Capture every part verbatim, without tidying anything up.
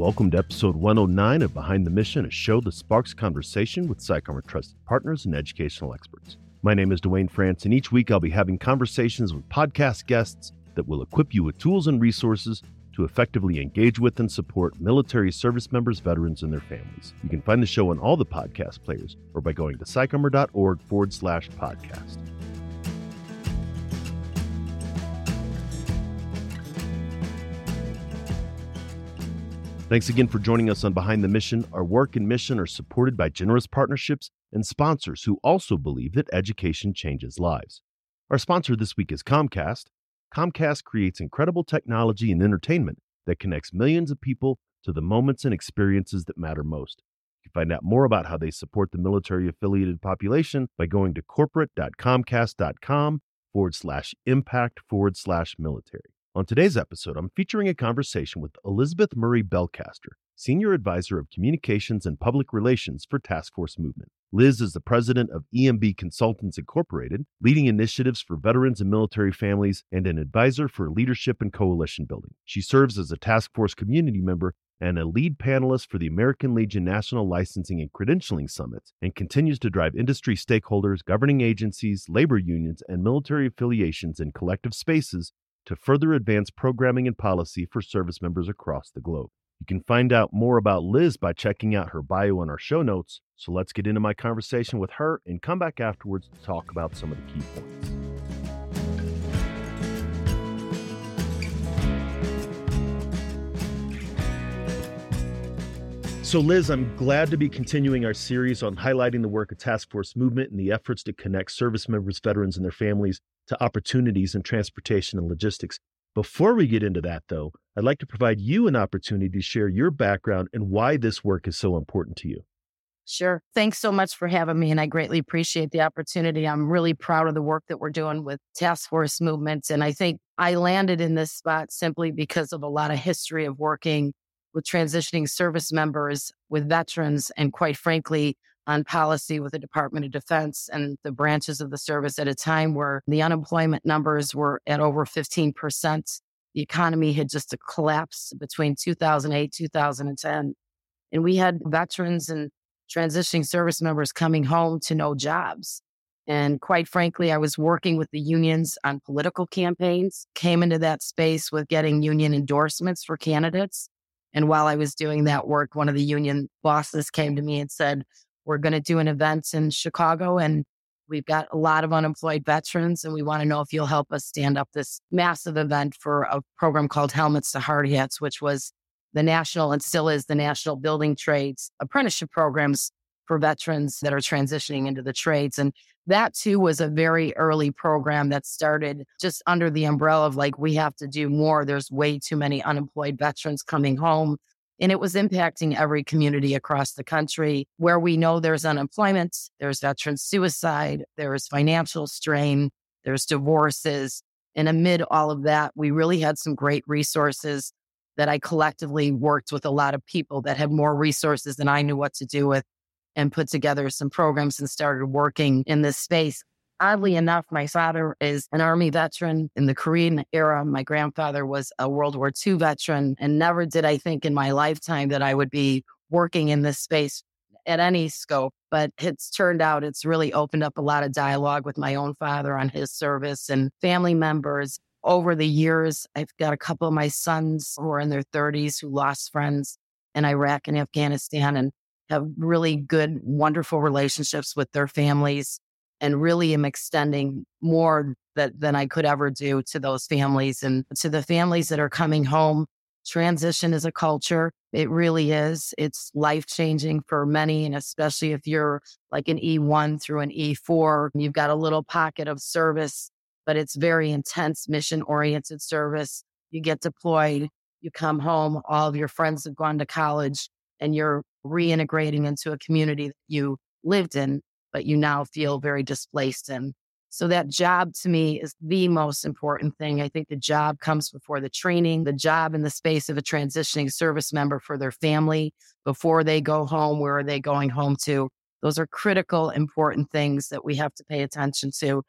Welcome to episode one oh nine of Behind the Mission, a show that sparks conversation with PsychArmor trusted partners and educational experts. My name is Duane France, and each week I'll be having conversations with podcast guests that will equip you with tools and resources to effectively engage with and support military service members, veterans, and their families. You can find the show on all the podcast players or by going to psycharmor.org forward slash podcast. Thanks again for joining us on Behind the Mission. Our work and mission are supported by generous partnerships and sponsors who also believe that education changes lives. Our sponsor this week is Comcast. Comcast creates incredible technology and entertainment that connects millions of people to the moments and experiences that matter most. You can find out more about how they support the military-affiliated population by going to corporate.comcast.com forward slash impact forward slash military. On today's episode, I'm featuring a conversation with Elizabeth Murray Belcaster, Senior Advisor of Communications and Public Relations for Task Force Movement. Liz is the president of E M B Consultants Incorporated, leading initiatives for veterans and military families, and an advisor for leadership and coalition building. She serves as a task force community member and a lead panelist for the American Legion National Licensing and Credentialing Summits, and continues to drive industry stakeholders, governing agencies, labor unions, and military affiliations in collective spaces to further advance programming and policy for service members across the globe. You can find out more about Liz by checking out her bio in our show notes. So let's get into my conversation with her and come back afterwards to talk about some of the key points. So Liz, I'm glad to be continuing our series on highlighting the work of Task Force Movement and the efforts to connect service members, veterans, and their families to opportunities in transportation and logistics. Before we get into that, though, I'd like to provide you an opportunity to share your background and why this work is so important to you. Sure. Thanks so much for having me, and I greatly appreciate the opportunity. I'm really proud of the work that we're doing with Task Force Movement, and I think I landed in this spot simply because of a lot of history of working with transitioning service members, with veterans, and quite frankly, on policy with the Department of Defense and the branches of the service at a time where the unemployment numbers were at over fifteen percent. The economy had just collapsed between two thousand eight, two thousand ten. And we had veterans and transitioning service members coming home to no jobs. And quite frankly, I was working with the unions on political campaigns, came into that space with getting union endorsements for candidates. And while I was doing that work, one of the union bosses came to me and said, we're going to do an event in Chicago and we've got a lot of unemployed veterans and we want to know if you'll help us stand up this massive event for a program called Helmets to Hard Hats, which was the national and still is the national building trades apprenticeship programs for veterans that are transitioning into the trades. And that too was a very early program that started just under the umbrella of like, we have to do more. There's way too many unemployed veterans coming home. And it was impacting every community across the country where we know there's unemployment, there's veteran suicide, there is financial strain, there's divorces. And amid all of that, we really had some great resources that I collectively worked with a lot of people that had more resources than I knew what to do with, and put together some programs and started working in this space. Oddly enough, my father is an Army veteran in the Korean era. My grandfather was a World War Two veteran, and never did I think in my lifetime that I would be working in this space at any scope. But it's turned out it's really opened up a lot of dialogue with my own father on his service and family members. Over the years, I've got a couple of my sons who are in their thirties who lost friends in Iraq and Afghanistan and have really good, wonderful relationships with their families, and really am extending more that, than I could ever do to those families and to the families that are coming home. Transition is a culture. It really is. It's life-changing for many, and especially if you're like an E one through an E four, you've got a little pocket of service, but it's very intense, mission-oriented service. You get deployed, you come home, all of your friends have gone to college, and you're reintegrating into a community that you lived in, but you now feel very displaced in. So that job to me is the most important thing. I think the job comes before the training, the job in the space of a transitioning service member for their family, before they go home, where are they going home to? Those are critical, important things that we have to pay attention to.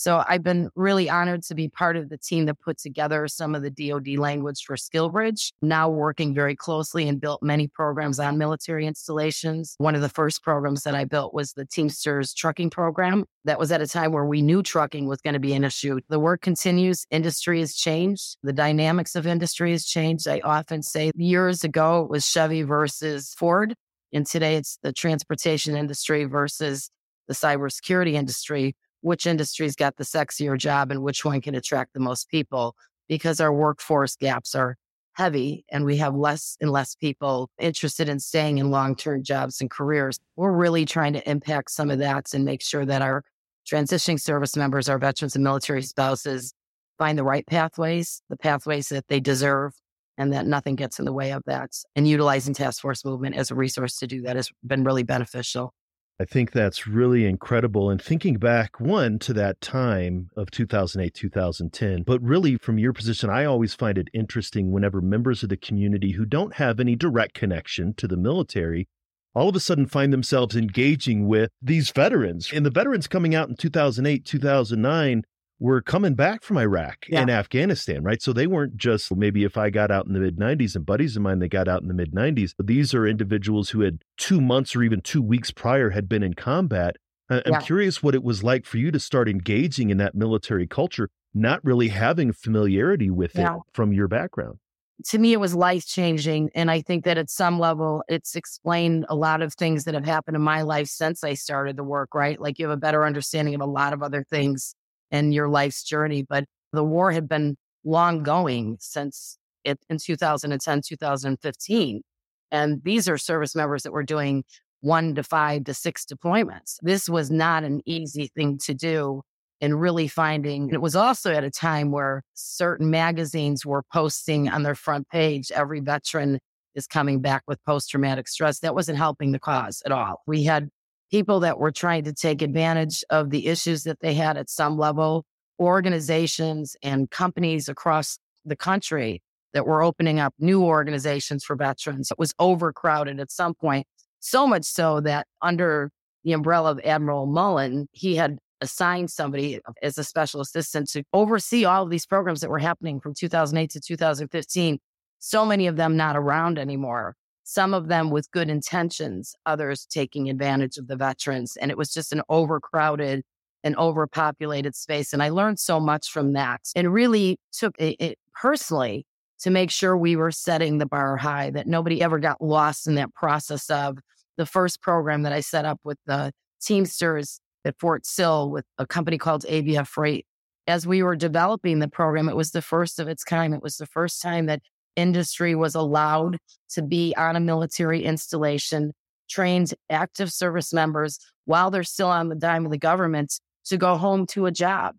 So I've been really honored to be part of the team that put together some of the D O D language for SkillBridge, now working very closely and built many programs on military installations. One of the first programs that I built was the Teamsters trucking program. That was at a time where we knew trucking was going to be an issue. The work continues. Industry has changed. The dynamics of industry has changed. I often say years ago it was Chevy versus Ford, and today it's the transportation industry versus the cybersecurity industry. Which industry's got the sexier job and which one can attract the most people, because our workforce gaps are heavy and we have less and less people interested in staying in long-term jobs and careers. We're really trying to impact some of that and make sure that our transitioning service members, our veterans and military spouses find the right pathways, the pathways that they deserve, and that nothing gets in the way of that. And utilizing Task Force Movement as a resource to do that has been really beneficial. I think that's really incredible. And thinking back, one, to that time of two thousand eight, two thousand ten, but really from your position, I always find it interesting whenever members of the community who don't have any direct connection to the military all of a sudden find themselves engaging with these veterans. And the veterans coming out in two thousand eight, two thousand nine were coming back from Iraq yeah. and Afghanistan, right? So they weren't just, maybe if I got out in the mid nineties and buddies of mine, they got out in the mid nineties. These are individuals who had two months or even two weeks prior had been in combat. I'm yeah. curious what it was like for you to start engaging in that military culture, not really having familiarity with yeah. it from your background. To me, it was life-changing. And I think that at some level, it's explained a lot of things that have happened in my life since I started the work, right? Like you have a better understanding of a lot of other things and your life's journey. But the war had been long going since it in two thousand ten, two thousand fifteen. And these are service members that were doing one to five to six deployments. This was not an easy thing to do, and really finding, it was also at a time where certain magazines were posting on their front page, every veteran is coming back with post-traumatic stress. That wasn't helping the cause at all. We had people that were trying to take advantage of the issues that they had at some level, organizations and companies across the country that were opening up new organizations for veterans. It was overcrowded at some point, so much so that under the umbrella of Admiral Mullen, he had assigned somebody as a special assistant to oversee all of these programs that were happening from two thousand eight to two thousand fifteen, so many of them not around anymore. Some of them with good intentions, others taking advantage of the veterans. And it was just an overcrowded and overpopulated space. And I learned so much from that, and really took it personally to make sure we were setting the bar high, that nobody ever got lost in that process of the first program that I set up with the Teamsters at Fort Sill with a company called A B F Freight. As we were developing the program, it was the first of its kind. It was the first time that industry was allowed to be on a military installation, trained active service members while they're still on the dime of the government to go home to a job.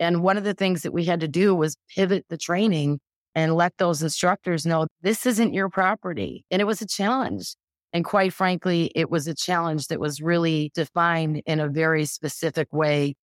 And one of the things that we had to do was pivot the training and let those instructors know this isn't your property. And it was a challenge. And quite frankly, it was a challenge that was really defined in a very specific way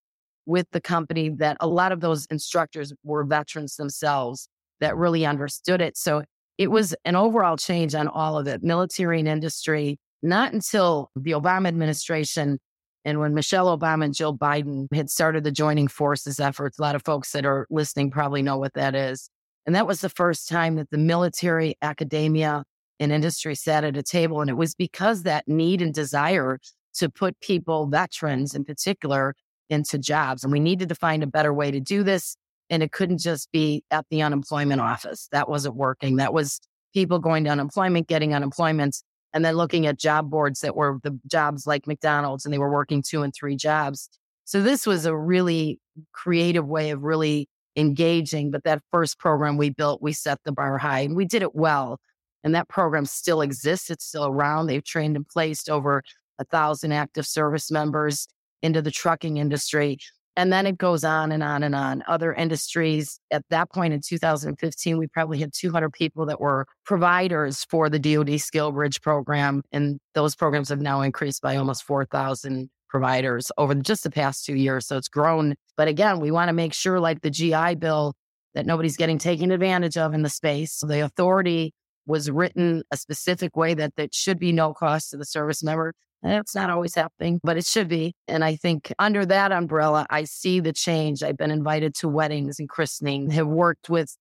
with the company, that a lot of those instructors were veterans themselves that really understood it. So it was an overall change on all of it, military and industry. Not until the Obama administration and when Michelle Obama and Jill Biden had started the Joining Forces efforts, a lot of folks that are listening probably know what that is. And that was the first time that the military, academia, and industry sat at a table. And it was because that need and desire to put people, veterans in particular, into jobs. And we needed to find a better way to do this. And it couldn't just be at the unemployment office. That wasn't working. That was people going to unemployment, getting unemployment, and then looking at job boards that were the jobs like McDonald's, and they were working two and three jobs. So this was a really creative way of really engaging. But that first program we built, we set the bar high and we did it well. And that program still exists. It's still around. They've trained and placed over a thousand active service members into the trucking industry. And then it goes on and on and on. Other industries, at that point in two thousand fifteen, we probably had two hundred people that were providers for the D O D SkillBridge program. And those programs have now increased by almost four thousand providers over just the past two years. So it's grown. But again, we want to make sure, like the G I Bill, that nobody's getting taken advantage of in the space. So the authority was written a specific way that there should be no cost to the service member. And it's not always happening, but it should be. And I think under that umbrella, I see the change. I've been invited to weddings and christening, have worked with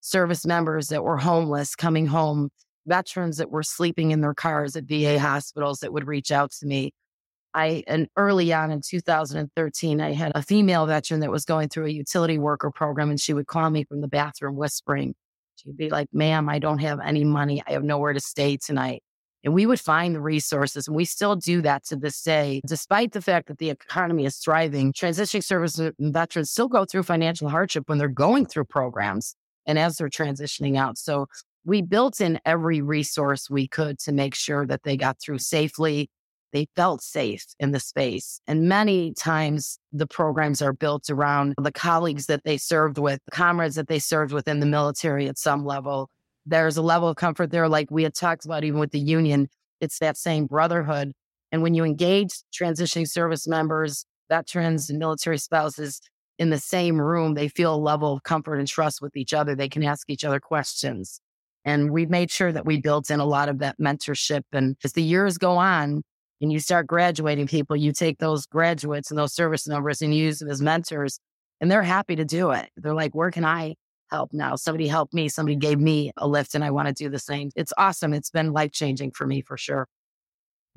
service members that were homeless coming home, veterans that were sleeping in their cars at V A hospitals that would reach out to me. I, and early on in two thousand thirteen, I had a female veteran that was going through a utility worker program, and she would call me from the bathroom whispering. She'd be like, ma'am, I don't have any money. I have nowhere to stay tonight. And we would find the resources, and we still do that to this day. Despite the fact that the economy is thriving, transitioning service veterans still go through financial hardship when they're going through programs and as they're transitioning out. So we built in every resource we could to make sure that they got through safely. They felt safe in the space. And many times the programs are built around the colleagues that they served with, the comrades that they served with in the military at some level. There's a level of comfort there, like we had talked about even with the union. It's that same brotherhood. And when you engage transitioning service members, veterans, and military spouses in the same room, they feel a level of comfort and trust with each other. They can ask each other questions. And we've made sure that we built in a lot of that mentorship. And as the years go on, and you start graduating people, you take those graduates and those service members and you use them as mentors, and they're happy to do it. They're like, where can I help now? Somebody helped me. Somebody gave me a lift, and I want to do the same. It's awesome. It's been life-changing for me, for sure.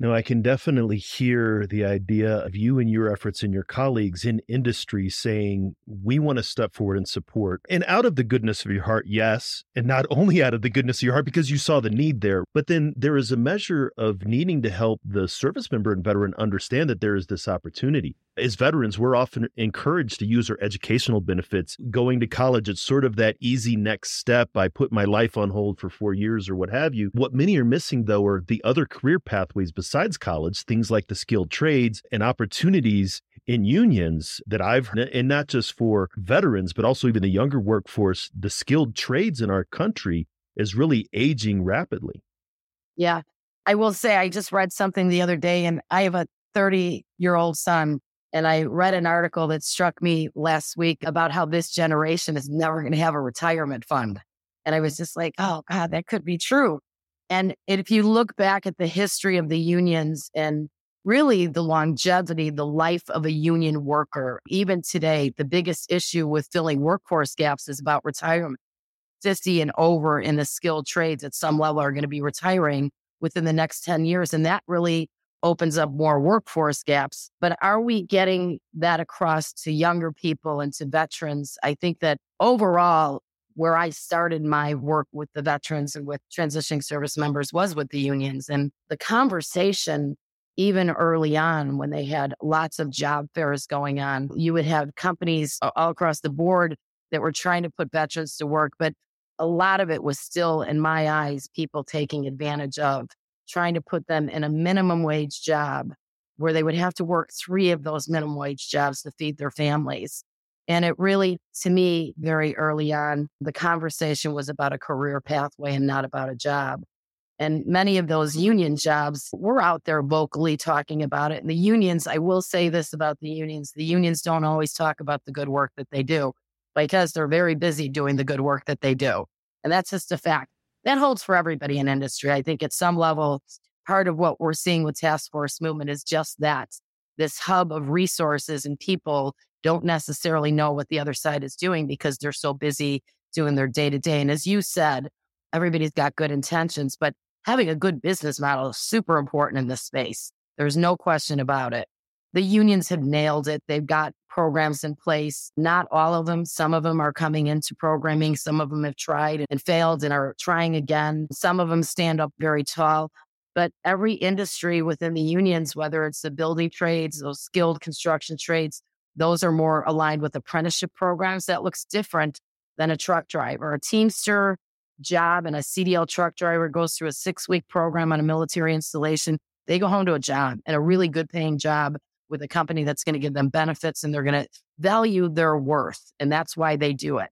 Now, I can definitely hear the idea of you and your efforts and your colleagues in industry saying, we want to step forward and support. And out of the goodness of your heart, yes. And not only out of the goodness of your heart, because you saw the need there, but then there is a measure of needing to help the service member and veteran understand that there is this opportunity. As veterans, we're often encouraged to use our educational benefits. Going to college, it's sort of that easy next step. I put my life on hold for four years or what have you. What many are missing, though, are the other career pathways besides college, things like the skilled trades and opportunities in unions that I've heard, and not just for veterans, but also even the younger workforce. The skilled trades in our country is really aging rapidly. Yeah, I will say I just read something the other day, and I have a thirty-year-old son. And I read an article that struck me last week about how this generation is never going to have a retirement fund. And I was just like, oh, God, that could be true. And if you look back at the history of the unions and really the longevity, the life of a union worker, even today, the biggest issue with filling workforce gaps is about retirement. fifty and over in the skilled trades at some level are going to be retiring within the next ten years. And that really opens up more workforce gaps. But are we getting that across to younger people and to veterans? I think that overall, where I started my work with the veterans and with transitioning service members was with the unions. And the conversation, even early on when they had lots of job fairs going on, you would have companies all across the board that were trying to put veterans to work. But a lot of it was still, in my eyes, people taking advantage of, trying to put them in a minimum wage job where they would have to work three of those minimum wage jobs to feed their families. And it really, to me, very early on, the conversation was about a career pathway and not about a job. And many of those union jobs were out there vocally talking about it. And the unions, I will say this about the unions, the unions don't always talk about the good work that they do because they're very busy doing the good work that they do. And that's just a fact. That holds for everybody in industry. I think at some level, part of what we're seeing with Task Force Movement is just that. This hub of resources and people don't necessarily know what the other side is doing because they're so busy doing their day-to-day. And as you said, everybody's got good intentions, but having a good business model is super important in this space. There's no question about it. The unions have nailed it. They've got programs in place. Not all of them. Some of them are coming into programming. Some of them have tried and failed and are trying again. Some of them stand up very tall. But every industry within the unions, whether it's the building trades, those skilled construction trades, those are more aligned with apprenticeship programs. That looks different than a truck driver. A Teamster job and a C D L truck driver goes through a six-week program on a military installation. They go home to a job and a really good-paying job with a company that's going to give them benefits, and they're going to value their worth. And that's why they do it.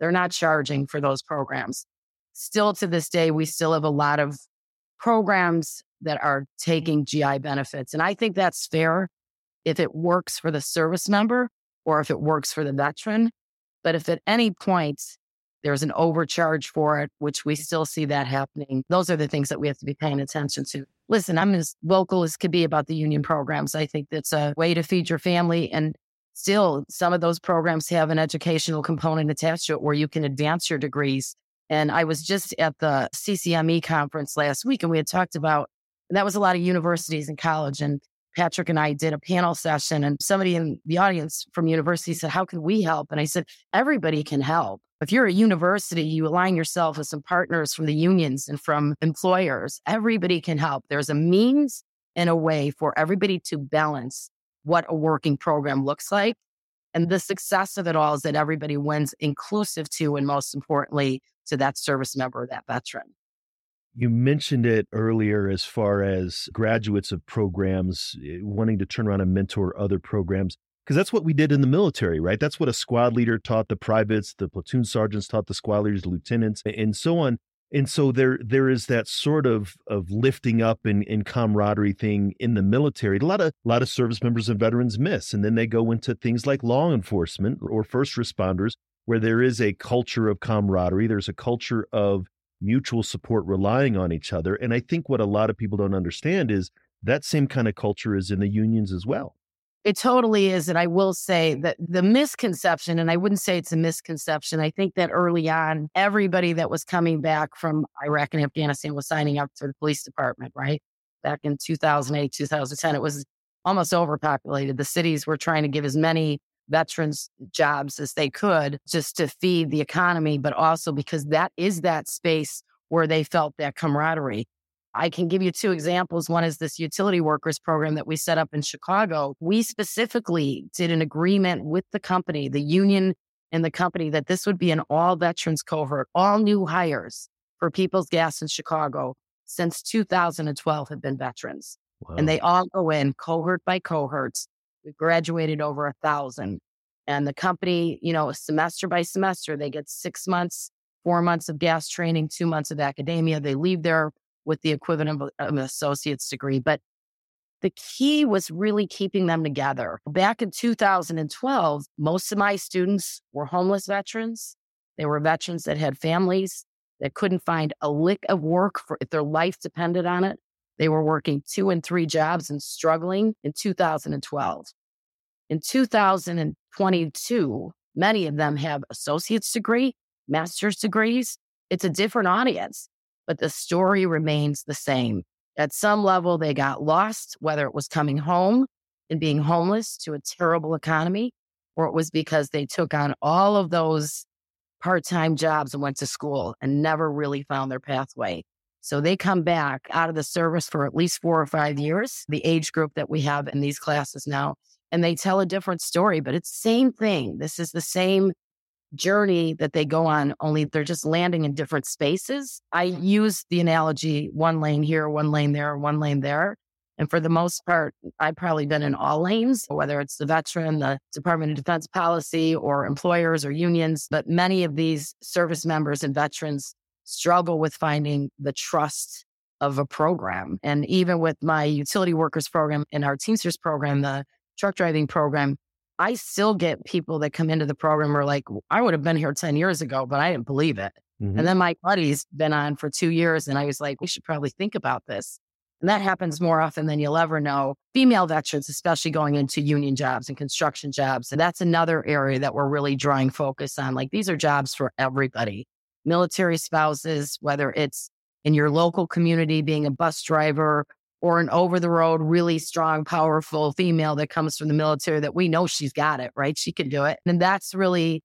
They're not charging for those programs. Still to this day, we still have a lot of programs that are taking G I benefits. And I think that's fair if it works for the service member or if it works for the veteran. But if at any point there's an overcharge for it, which we still see that happening, those are the things that we have to be paying attention to. listen, I'm as vocal as could be about the union programs. I think that's a way to feed your family. And still, some of those programs have an educational component attached to it where you can advance your degrees. And I was just at the C C M E conference last week, and we had talked about, and that was a lot of universities and college. And Patrick and I did a panel session, and somebody in the audience from university said, how can we help? And I said, everybody can help. If you're a university, you align yourself with some partners from the unions and from employers. Everybody can help. There's a means and a way for everybody to balance what a working program looks like. And the success of it all is that everybody wins, inclusive to, and most importantly, to that service member, that veteran. You mentioned it earlier as far as graduates of programs wanting to turn around and mentor other programs, because that's what we did in the military, right? That's what a squad leader taught the privates, the platoon sergeants taught the squad leaders, the lieutenants, and so on. And so there there is that sort of of lifting up and, and camaraderie thing in the military. A lot of a lot of service members and veterans miss, and then they go into things like law enforcement or first responders, where there is a culture of camaraderie. There's a culture of mutual support, relying on each other. And I think what a lot of people don't understand is that same kind of culture is in the unions as well. It totally is. And I will say that the misconception, and I wouldn't say it's a misconception, I think that early on, everybody that was coming back from Iraq and Afghanistan was signing up for the police department, right? Back in two thousand eight, two thousand ten, it was almost overpopulated. The cities were trying to give as many veterans jobs as they could just to feed the economy, but also because that is that space where they felt that camaraderie. I can give you two examples. One is this utility workers program that we set up in Chicago. We specifically did an agreement with the company, the union and the company, that this would be an all veterans cohort. All new hires for People's Gas in Chicago since two thousand twelve have been veterans. Wow. And they all go in cohort by cohort. We graduated over a thousand, and the company, you know, semester by semester, they get six months, four months of gas training, two months of academia. They leave there with the equivalent of an associate's degree. But the key was really keeping them together. Back in two thousand twelve, most of my students were homeless veterans. They were veterans that had families that couldn't find a lick of work for, if their life depended on it. They were working two and three jobs and struggling in two thousand twelve. In two thousand twenty-two, many of them have associate's degree, master's degrees. It's a different audience, but the story remains the same. At some level, they got lost, whether it was coming home and being homeless to a terrible economy, or it was because they took on all of those part-time jobs and went to school and never really found their pathway. So they come back out of the service for at least four or five years, the age group that we have in these classes now, and they tell a different story, but it's the same thing. This is the same journey that they go on, only they're just landing in different spaces. I use the analogy, one lane here, one lane there, one lane there. And for the most part, I've probably been in all lanes, whether it's the veteran, the Department of Defense policy, or employers or unions. But many of these service members and veterans struggle with finding the trust of a program. And even with my utility workers program and our Teamsters program, the truck driving program, I still get people that come into the program are like, I would have been here ten years ago, but I didn't believe it. Mm-hmm. And then my buddy's been on for two years and I was like, we should probably think about this. And that happens more often than you'll ever know. Female veterans, especially going into union jobs and construction jobs. And that's another area that we're really drawing focus on. Like, these are jobs for everybody. Military spouses, whether it's in your local community, being a bus driver, or an over-the-road, really strong, powerful female that comes from the military that we know she's got it, right? She can do it. And that's really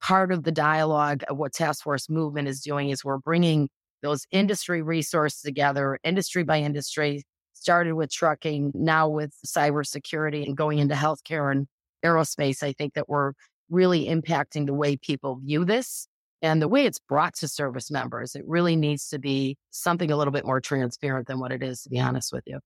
part of the dialogue of what Task Force Movement is doing, is we're bringing those industry resources together, industry by industry, started with trucking, now with cybersecurity and going into healthcare and aerospace. I think that we're really impacting the way people view this. And the way it's brought to service members, it really needs to be something a little bit more transparent than what it is, to be honest with you.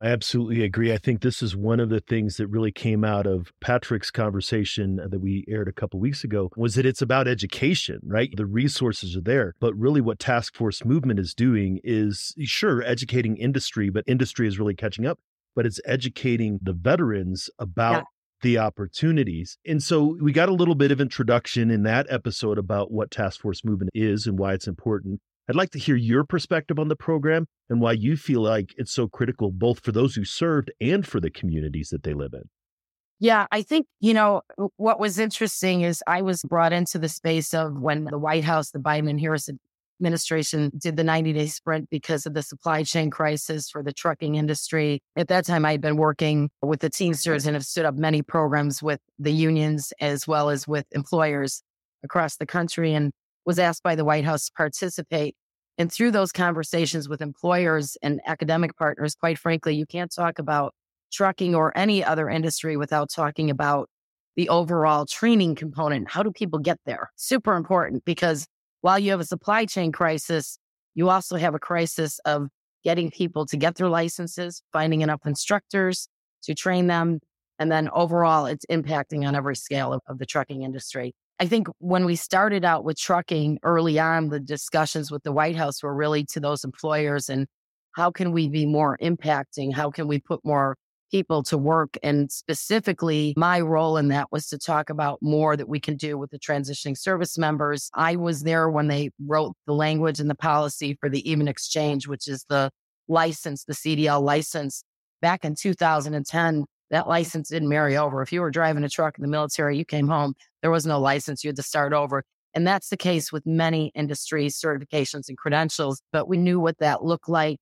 I absolutely agree. I think this is one of the things that really came out of Patrick's conversation that we aired a couple of weeks ago, was that it's about education, right? The resources are there. But really what Task Force Movement is doing is, sure, educating industry, but industry is really catching up. But it's educating the veterans about yeah. the opportunities. And so we got a little bit of introduction in that episode about what Task Force Movement is and why it's important. I'd like to hear your perspective on the program and why you feel like it's so critical, both for those who served and for the communities that they live in. Yeah, I think, you know, what was interesting is I was brought into the space of when the White House, the Biden and Harris administration did the ninety-day sprint because of the supply chain crisis for the trucking industry. At that time, I had been working with the Teamsters and have stood up many programs with the unions as well as with employers across the country, and was asked by the White House to participate. And through those conversations with employers and academic partners, quite frankly, you can't talk about trucking or any other industry without talking about the overall training component. How do people get there? Super important, because while you have a supply chain crisis, you also have a crisis of getting people to get their licenses, finding enough instructors to train them. And then overall, it's impacting on every scale of, of the trucking industry. I think when we started out with trucking early on, the discussions with the White House were really to those employers and how can we be more impacting? How can we put more people to work? And specifically, my role in that was to talk about more that we can do with the transitioning service members. I was there when they wrote the language and the policy for the Even Exchange, which is the license, the C D L license. Back in two thousand ten, that license didn't marry over. If you were driving a truck in the military, you came home, there was no license, you had to start over. And that's the case with many industries, certifications and credentials, but we knew what that looked like.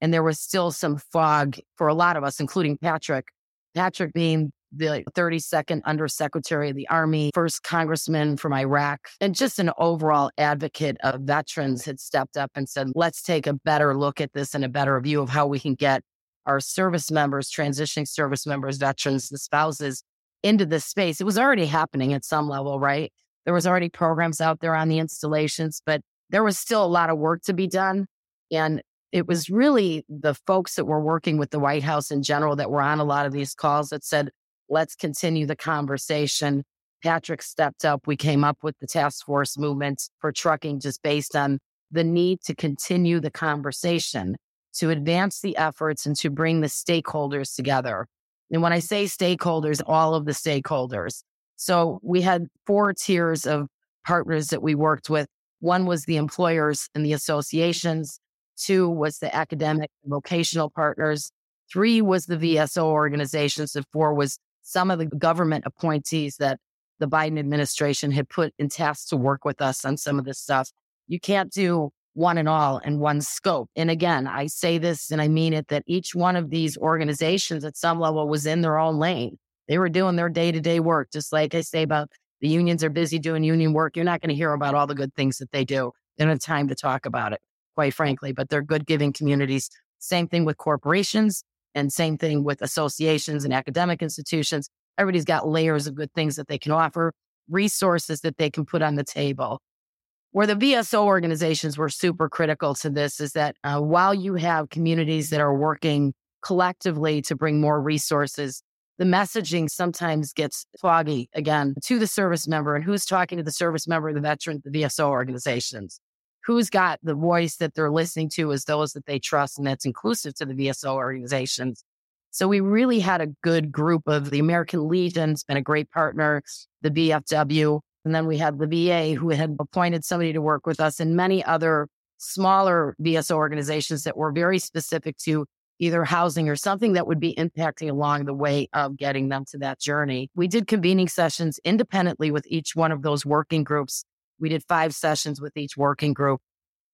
And there was still some fog for a lot of us, including Patrick. Patrick being the thirty-second Undersecretary of the Army, first congressman from Iraq, and just an overall advocate of veterans, had stepped up and said, let's take a better look at this and a better view of how we can get our service members, transitioning service members, veterans, the spouses into this space. It was already happening at some level, right? There was already programs out there on the installations, but there was still a lot of work to be done. And it was really the folks that were working with the White House in general that were on a lot of these calls that said, let's continue the conversation. Patrick stepped up. We came up with the Task Force Movement for trucking just based on the need to continue the conversation, to advance the efforts and to bring the stakeholders together. And when I say stakeholders, all of the stakeholders. So we had four tiers of partners that we worked with. One was the employers and the associations. Two was the academic and vocational partners. Three was the V S O organizations. And four was some of the government appointees that the Biden administration had put in task to work with us on some of this stuff. You can't do one and all in one scope. And again, I say this and I mean it, that each one of these organizations at some level was in their own lane. They were doing their day-to-day work. Just like I say about the unions are busy doing union work. You're not going to hear about all the good things that they do. They don't have time to talk about it, quite frankly, but they're good giving communities. Same thing with corporations and same thing with associations and academic institutions. Everybody's got layers of good things that they can offer, resources that they can put on the table. Where the V S O organizations were super critical to this is that uh, while you have communities that are working collectively to bring more resources, the messaging sometimes gets foggy, again, to the service member. And who's talking to the service member, the veteran, the V S O organizations? Who's got the voice that they're listening to is those that they trust, and that's inclusive to the V S O organizations. So we really had a good group of the American Legion's been a great partner, the B F W, and then we had the V A who had appointed somebody to work with us, and many other smaller V S O organizations that were very specific to either housing or something that would be impacting along the way of getting them to that journey. We did convening sessions independently with each one of those working groups. We did five sessions with each working group.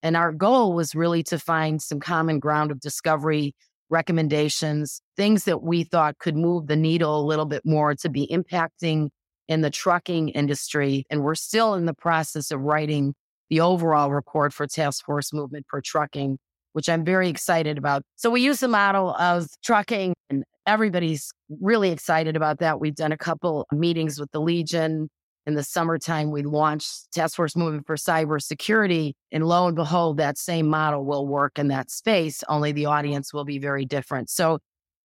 And our goal was really to find some common ground of discovery, recommendations, things that we thought could move the needle a little bit more to be impacting in the trucking industry. And we're still in the process of writing the overall report for Task Force Movement for Trucking, which I'm very excited about. So we use the model of trucking, and everybody's really excited about that. We've done a couple meetings with the Legion. In the summertime, we launched Task Force Movement for Cybersecurity, and lo and behold, that same model will work in that space, only the audience will be very different. So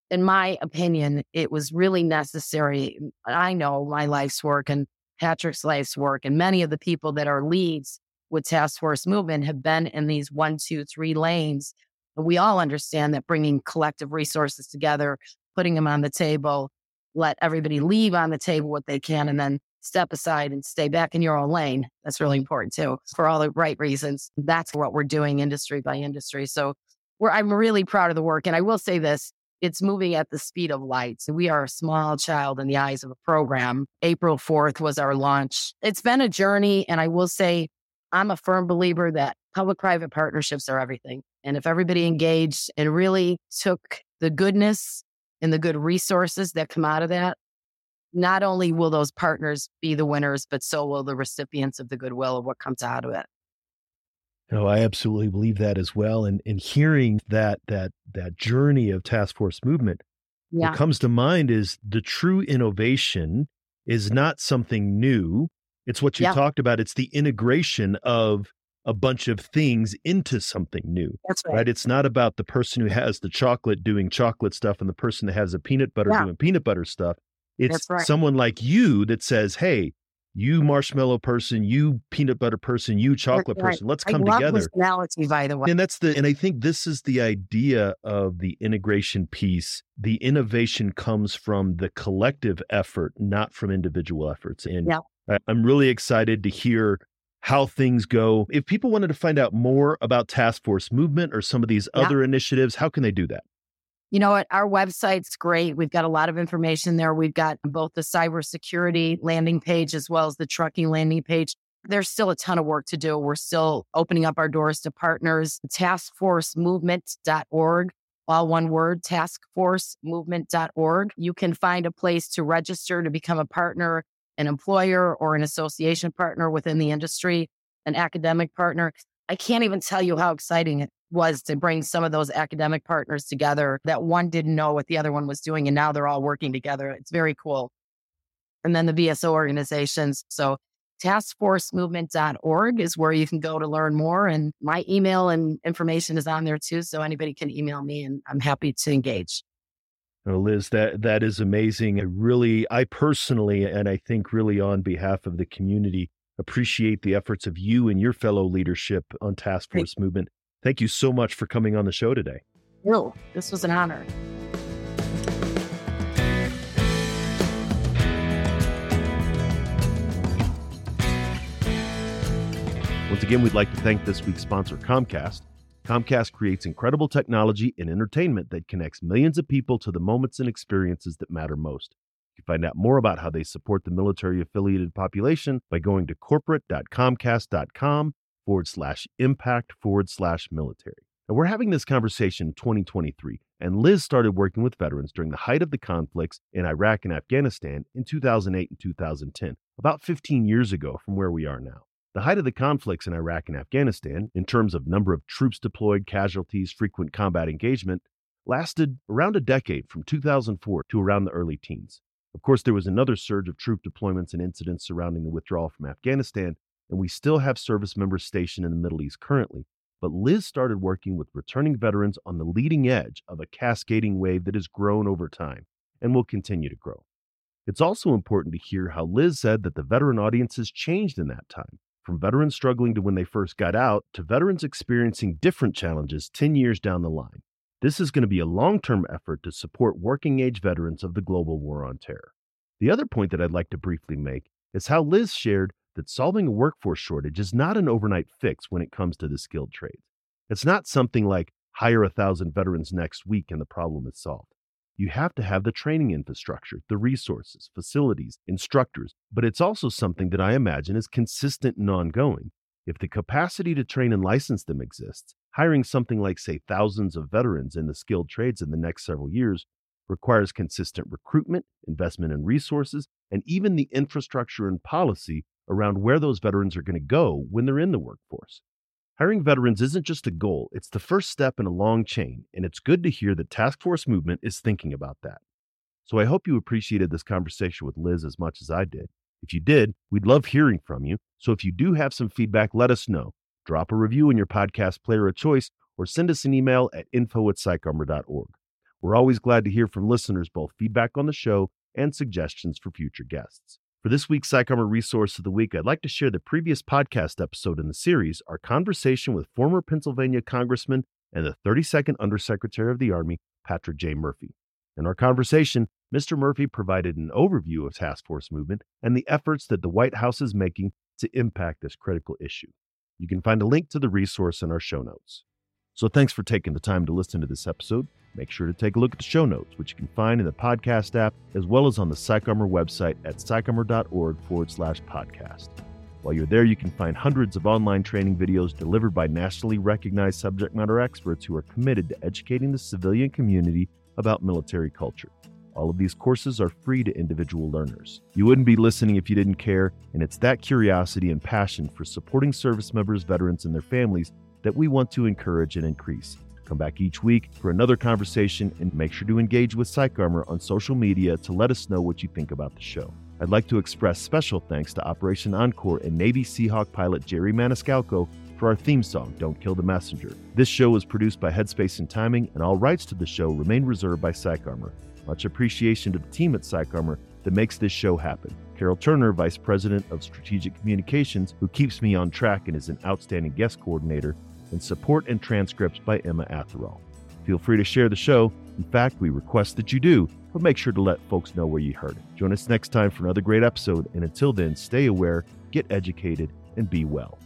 in my opinion, it was really necessary. I know my life's work and Patrick's life's work and many of the people that are leads with Task Force Movement have been in these one, two, three lanes. And we all understand that bringing collective resources together, putting them on the table, let everybody leave on the table what they can, and then step aside and stay back in your own lane. That's really important too, for all the right reasons. That's what we're doing industry by industry. So we're, I'm really proud of the work. And I will say this, it's moving at the speed of light. So we are a small child in the eyes of a program. April fourth was our launch. It's been a journey. And I will say, I'm a firm believer that public-private partnerships are everything. And if everybody engaged and really took the goodness and the good resources that come out of that, not only will those partners be the winners, but so will the recipients of the goodwill of what comes out of it. No, I absolutely believe that as well. And and hearing that that that journey of Task Force Movement, yeah. What comes to mind is the true innovation is not something new. It's what you yeah. talked about. It's the integration of a bunch of things into something new. That's right. right? It's not about the person who has the chocolate doing chocolate stuff and the person that has the peanut butter yeah. doing peanut butter stuff. It's right. someone like you that says, hey, you marshmallow person, you peanut butter person, you chocolate right. person, let's come I love together. Personality, by the way. And that's the, and I think this is the idea of the integration piece. The innovation comes from the collective effort, not from individual efforts. And yeah. I'm really excited to hear how things go. If people wanted to find out more about Task Force Movement or some of these yeah. other initiatives, how can they do that? You know what? Our website's great. We've got a lot of information there. We've got both the cybersecurity landing page as well as the trucking landing page. There's still a ton of work to do. We're still opening up our doors to partners. task force movement dot org, all one word, task force movement dot org. You can find a place to register to become a partner, an employer or an association partner within the industry, an academic partner. I can't even tell you how exciting it was to bring some of those academic partners together that one didn't know what the other one was doing, and now they're all working together. It's very cool. And then the V S O organizations. So task force movement dot org is where you can go to learn more. And my email and information is on there too. So anybody can email me and I'm happy to engage. Well, Liz, that, that is amazing. I really, I personally, and I think really on behalf of the community, appreciate the efforts of you and your fellow leadership on Task Force Great. Movement. Thank you so much for coming on the show today. Well, this was an honor. Once again, we'd like to thank this week's sponsor, Comcast. Comcast creates incredible technology and entertainment that connects millions of people to the moments and experiences that matter most. You can find out more about how they support the military-affiliated population by going to corporate.comcast.com forward slash impact forward slash military. And we're having this conversation in twenty twenty-three, and Liz started working with veterans during the height of the conflicts in Iraq and Afghanistan in two thousand eight and two thousand ten, about fifteen years ago from where we are now. The height of the conflicts in Iraq and Afghanistan, in terms of number of troops deployed, casualties, frequent combat engagement, lasted around a decade from two thousand four to around the early teens. Of course, there was another surge of troop deployments and incidents surrounding the withdrawal from Afghanistan, and we still have service members stationed in the Middle East currently. But Liz started working with returning veterans on the leading edge of a cascading wave that has grown over time and will continue to grow. It's also important to hear how Liz said that the veteran audience has changed in that time, from veterans struggling to when they first got out to veterans experiencing different challenges ten years down the line. This is going to be a long-term effort to support working-age veterans of the global war on terror. The other point that I'd like to briefly make is how Liz shared that solving a workforce shortage is not an overnight fix when it comes to the skilled trades. It's not something like hire a thousand veterans next week and the problem is solved. You have to have the training infrastructure, the resources, facilities, instructors, but it's also something that I imagine is consistent and ongoing. If the capacity to train and license them exists, hiring something like, say, thousands of veterans in the skilled trades in the next several years requires consistent recruitment, investment in resources, and even the infrastructure and policy around where those veterans are going to go when they're in the workforce. Hiring veterans isn't just a goal, it's the first step in a long chain, and it's good to hear that Task Force Movement is thinking about that. So I hope you appreciated this conversation with Liz as much as I did. If you did, we'd love hearing from you. So if you do have some feedback, let us know. Drop a review in your podcast player of choice, or send us an email at info at psych armor dot org. We're always glad to hear from listeners, both feedback on the show and suggestions for future guests. For this week's PsychArmor Resource of the Week, I'd like to share the previous podcast episode in the series, our conversation with former Pennsylvania Congressman and the thirty-second Undersecretary of the Army, Patrick J. Murphy. In our conversation, Mister Murphy provided an overview of Task Force Movement and the efforts that the White House is making to impact this critical issue. You can find a link to the resource in our show notes. So thanks for taking the time to listen to this episode. Make sure to take a look at the show notes, which you can find in the podcast app, as well as on the PsychArmor website at psycharmor.org forward slash podcast. While you're there, you can find hundreds of online training videos delivered by nationally recognized subject matter experts who are committed to educating the civilian community about military culture. All of these courses are free to individual learners. You wouldn't be listening if you didn't care, and it's that curiosity and passion for supporting service members, veterans, and their families that we want to encourage and increase. Come back each week for another conversation, and make sure to engage with PsychArmor on social media to let us know what you think about the show. I'd like to express special thanks to Operation Encore and Navy Seahawk pilot Jerry Maniscalco for our theme song, Don't Kill the Messenger. This show was produced by Headspace and Timing, and all rights to the show remain reserved by PsychArmor. Much appreciation to the team at PsychArmor that makes this show happen. Carol Turner, Vice President of Strategic Communications, who keeps me on track and is an outstanding guest coordinator, and support and transcripts by Emma Atherall. Feel free to share the show. In fact, we request that you do, but make sure to let folks know where you heard it. Join us next time for another great episode, and until then, stay aware, get educated, and be well.